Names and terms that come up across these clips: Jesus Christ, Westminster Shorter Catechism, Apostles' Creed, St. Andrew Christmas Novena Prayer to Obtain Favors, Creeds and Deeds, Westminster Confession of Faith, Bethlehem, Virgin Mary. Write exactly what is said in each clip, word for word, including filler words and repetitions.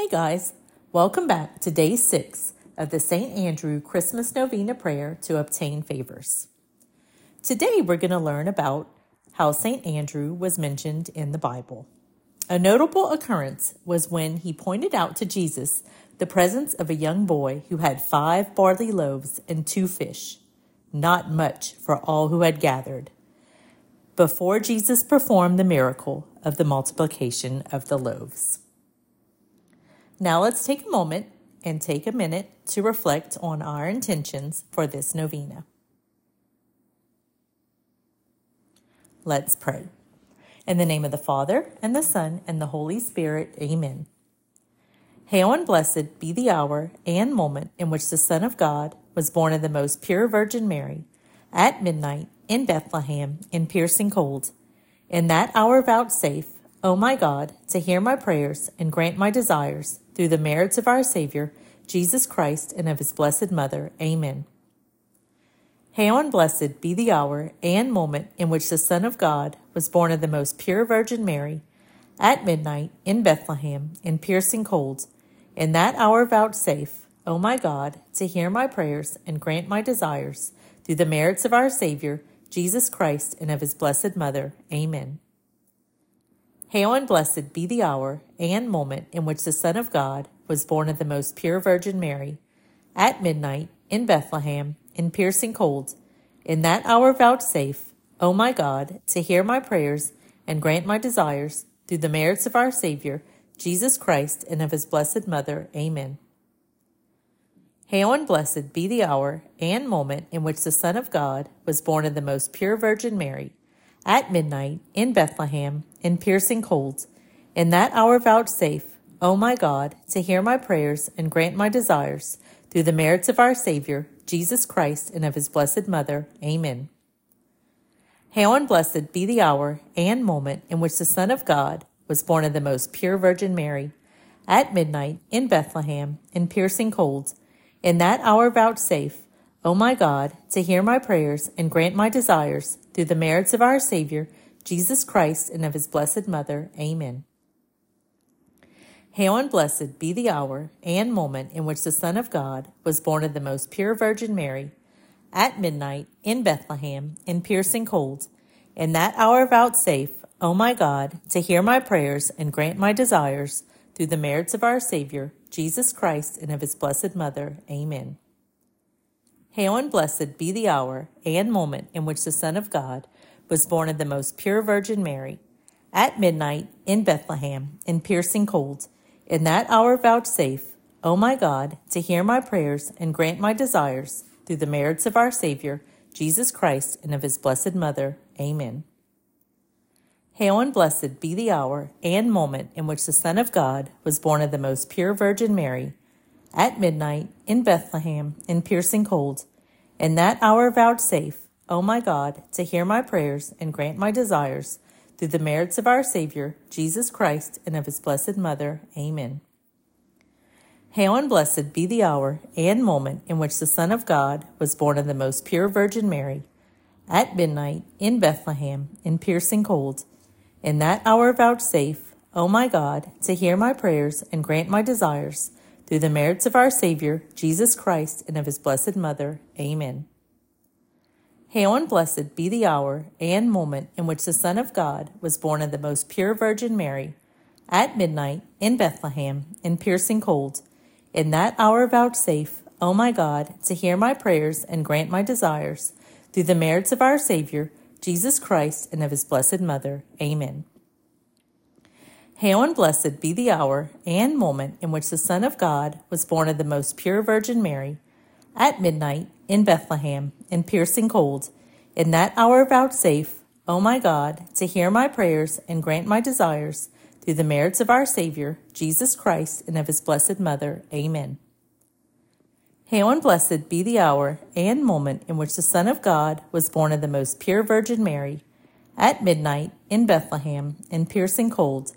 Hey guys, welcome back to day six of the Saint Andrew Christmas Novena Prayer to Obtain Favors. Today we're going to learn about how Saint Andrew was mentioned in the Bible. A notable occurrence was when he pointed out to Jesus the presence of a young boy who had five barley loaves and two fish, not much for all who had gathered, before Jesus performed the miracle of the multiplication of the loaves. Now let's take a moment and take a minute to reflect on our intentions for this novena. Let's pray. In the name of the Father, and the Son, and the Holy Spirit, amen. Hail and blessed be the hour and moment in which the Son of God was born of the most pure Virgin Mary, at midnight, in Bethlehem, in piercing cold. In that hour vouchsafe, O my God, to hear my prayers and grant my desires through the merits of our Savior, Jesus Christ, and of his Blessed Mother. Amen. Hail and blessed be the hour and moment in which the Son of God was born of the most pure Virgin Mary, at midnight, in Bethlehem, in piercing cold. In that hour vouchsafe, O my God, to hear my prayers and grant my desires through the merits of our Savior, Jesus Christ, and of his Blessed Mother. Amen. Hail and blessed be the hour and moment in which the Son of God was born of the most pure Virgin Mary, at midnight, in Bethlehem, in piercing cold. In that hour vouchsafe, O my God, to hear my prayers and grant my desires through the merits of our Savior, Jesus Christ, and of his Blessed Mother. Amen. Hail and blessed be the hour and moment in which the Son of God was born of the most pure Virgin Mary, at midnight, in Bethlehem, in piercing cold. In that hour vouchsafe, O my God, to hear my prayers and grant my desires, through the merits of our Savior, Jesus Christ, and of his Blessed Mother. Amen. Hail and blessed be the hour and moment in which the Son of God was born of the most pure Virgin Mary, at midnight, in Bethlehem, in piercing cold. In that hour vouchsafe, O my God, to hear my prayers and grant my desires, through the merits of our Savior, Jesus Christ, and of his Blessed Mother. Amen. Hail and blessed be the hour and moment in which the Son of God was born of the most pure Virgin Mary, at midnight, in Bethlehem, in piercing cold. In that hour vouchsafe, O my God, to hear my prayers and grant my desires, through the merits of our Savior, Jesus Christ, and of his Blessed Mother. Amen. Hail and blessed be the hour and moment in which the Son of God was born of the most pure Virgin Mary, at midnight, in Bethlehem, in piercing cold. In that hour vouchsafe, O my God, to hear my prayers and grant my desires, through the merits of our Savior, Jesus Christ, and of his Blessed Mother. Amen. Hail and blessed be the hour and moment in which the Son of God was born of the most pure Virgin Mary, at midnight, in Bethlehem, in piercing cold. In that hour vouchsafe, O my God, to hear my prayers and grant my desires, through the merits of our Savior, Jesus Christ, and of his Blessed Mother. Amen. Hail and blessed be the hour and moment in which the Son of God was born of the most pure Virgin Mary, at midnight, in Bethlehem, in piercing cold. In that hour vouchsafe, O my God, to hear my prayers and grant my desires, through the merits of our Savior, Jesus Christ, and of his Blessed Mother. Amen. Hail and blessed be the hour and moment in which the Son of God was born of the most pure Virgin Mary, at midnight, in Bethlehem, in piercing cold. In that hour vouchsafe, O my God, to hear my prayers and grant my desires, through the merits of our Savior, Jesus Christ, and of his Blessed Mother. Amen. Hail and blessed be the hour and moment in which the Son of God was born of the most pure Virgin Mary, at midnight, in Bethlehem, in piercing cold. In that hour vouchsafe, O my God, to hear my prayers and grant my desires, through the merits of our Savior, Jesus Christ, and of his Blessed Mother. Amen. Hail and blessed be the hour and moment in which the Son of God was born of the most pure Virgin Mary, at midnight, in Bethlehem, in piercing cold.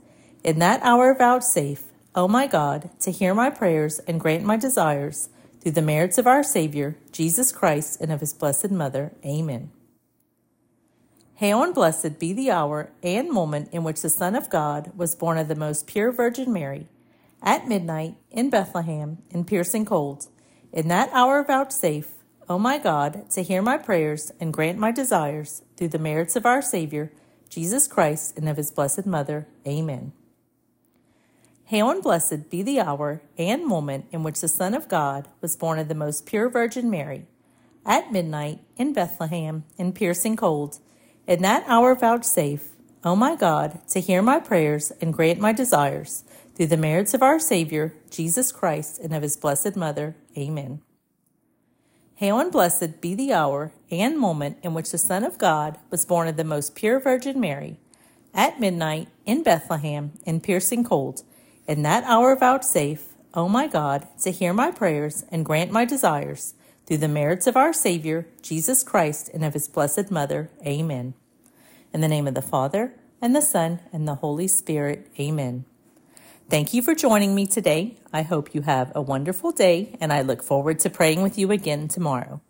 In that hour vouchsafe, O my God, to hear my prayers and grant my desires, through the merits of our Savior, Jesus Christ, and of his Blessed Mother. Amen. Hail and blessed be the hour and moment in which the Son of God was born of the most pure Virgin Mary, at midnight in Bethlehem in piercing cold. In that hour vouchsafe, O my God, to hear my prayers and grant my desires through the merits of our Savior, Jesus Christ, and of his Blessed Mother. Amen. Hail and blessed be the hour and moment in which the Son of God was born of the most pure Virgin Mary, at midnight in Bethlehem in piercing cold. In that hour vouchsafe, O my God, to hear my prayers and grant my desires through the merits of our Savior, Jesus Christ, and of his Blessed Mother. Amen. Hail and blessed be the hour and moment in which the Son of God was born of the most pure Virgin Mary, at midnight in Bethlehem in piercing cold. In that hour vouchsafe, O my God, to hear my prayers and grant my desires, through the merits of our Savior, Jesus Christ, and of his Blessed Mother. Amen. In the name of the Father, and the Son, and the Holy Spirit. Amen. Thank you for joining me today. I hope you have a wonderful day, and I look forward to praying with you again tomorrow.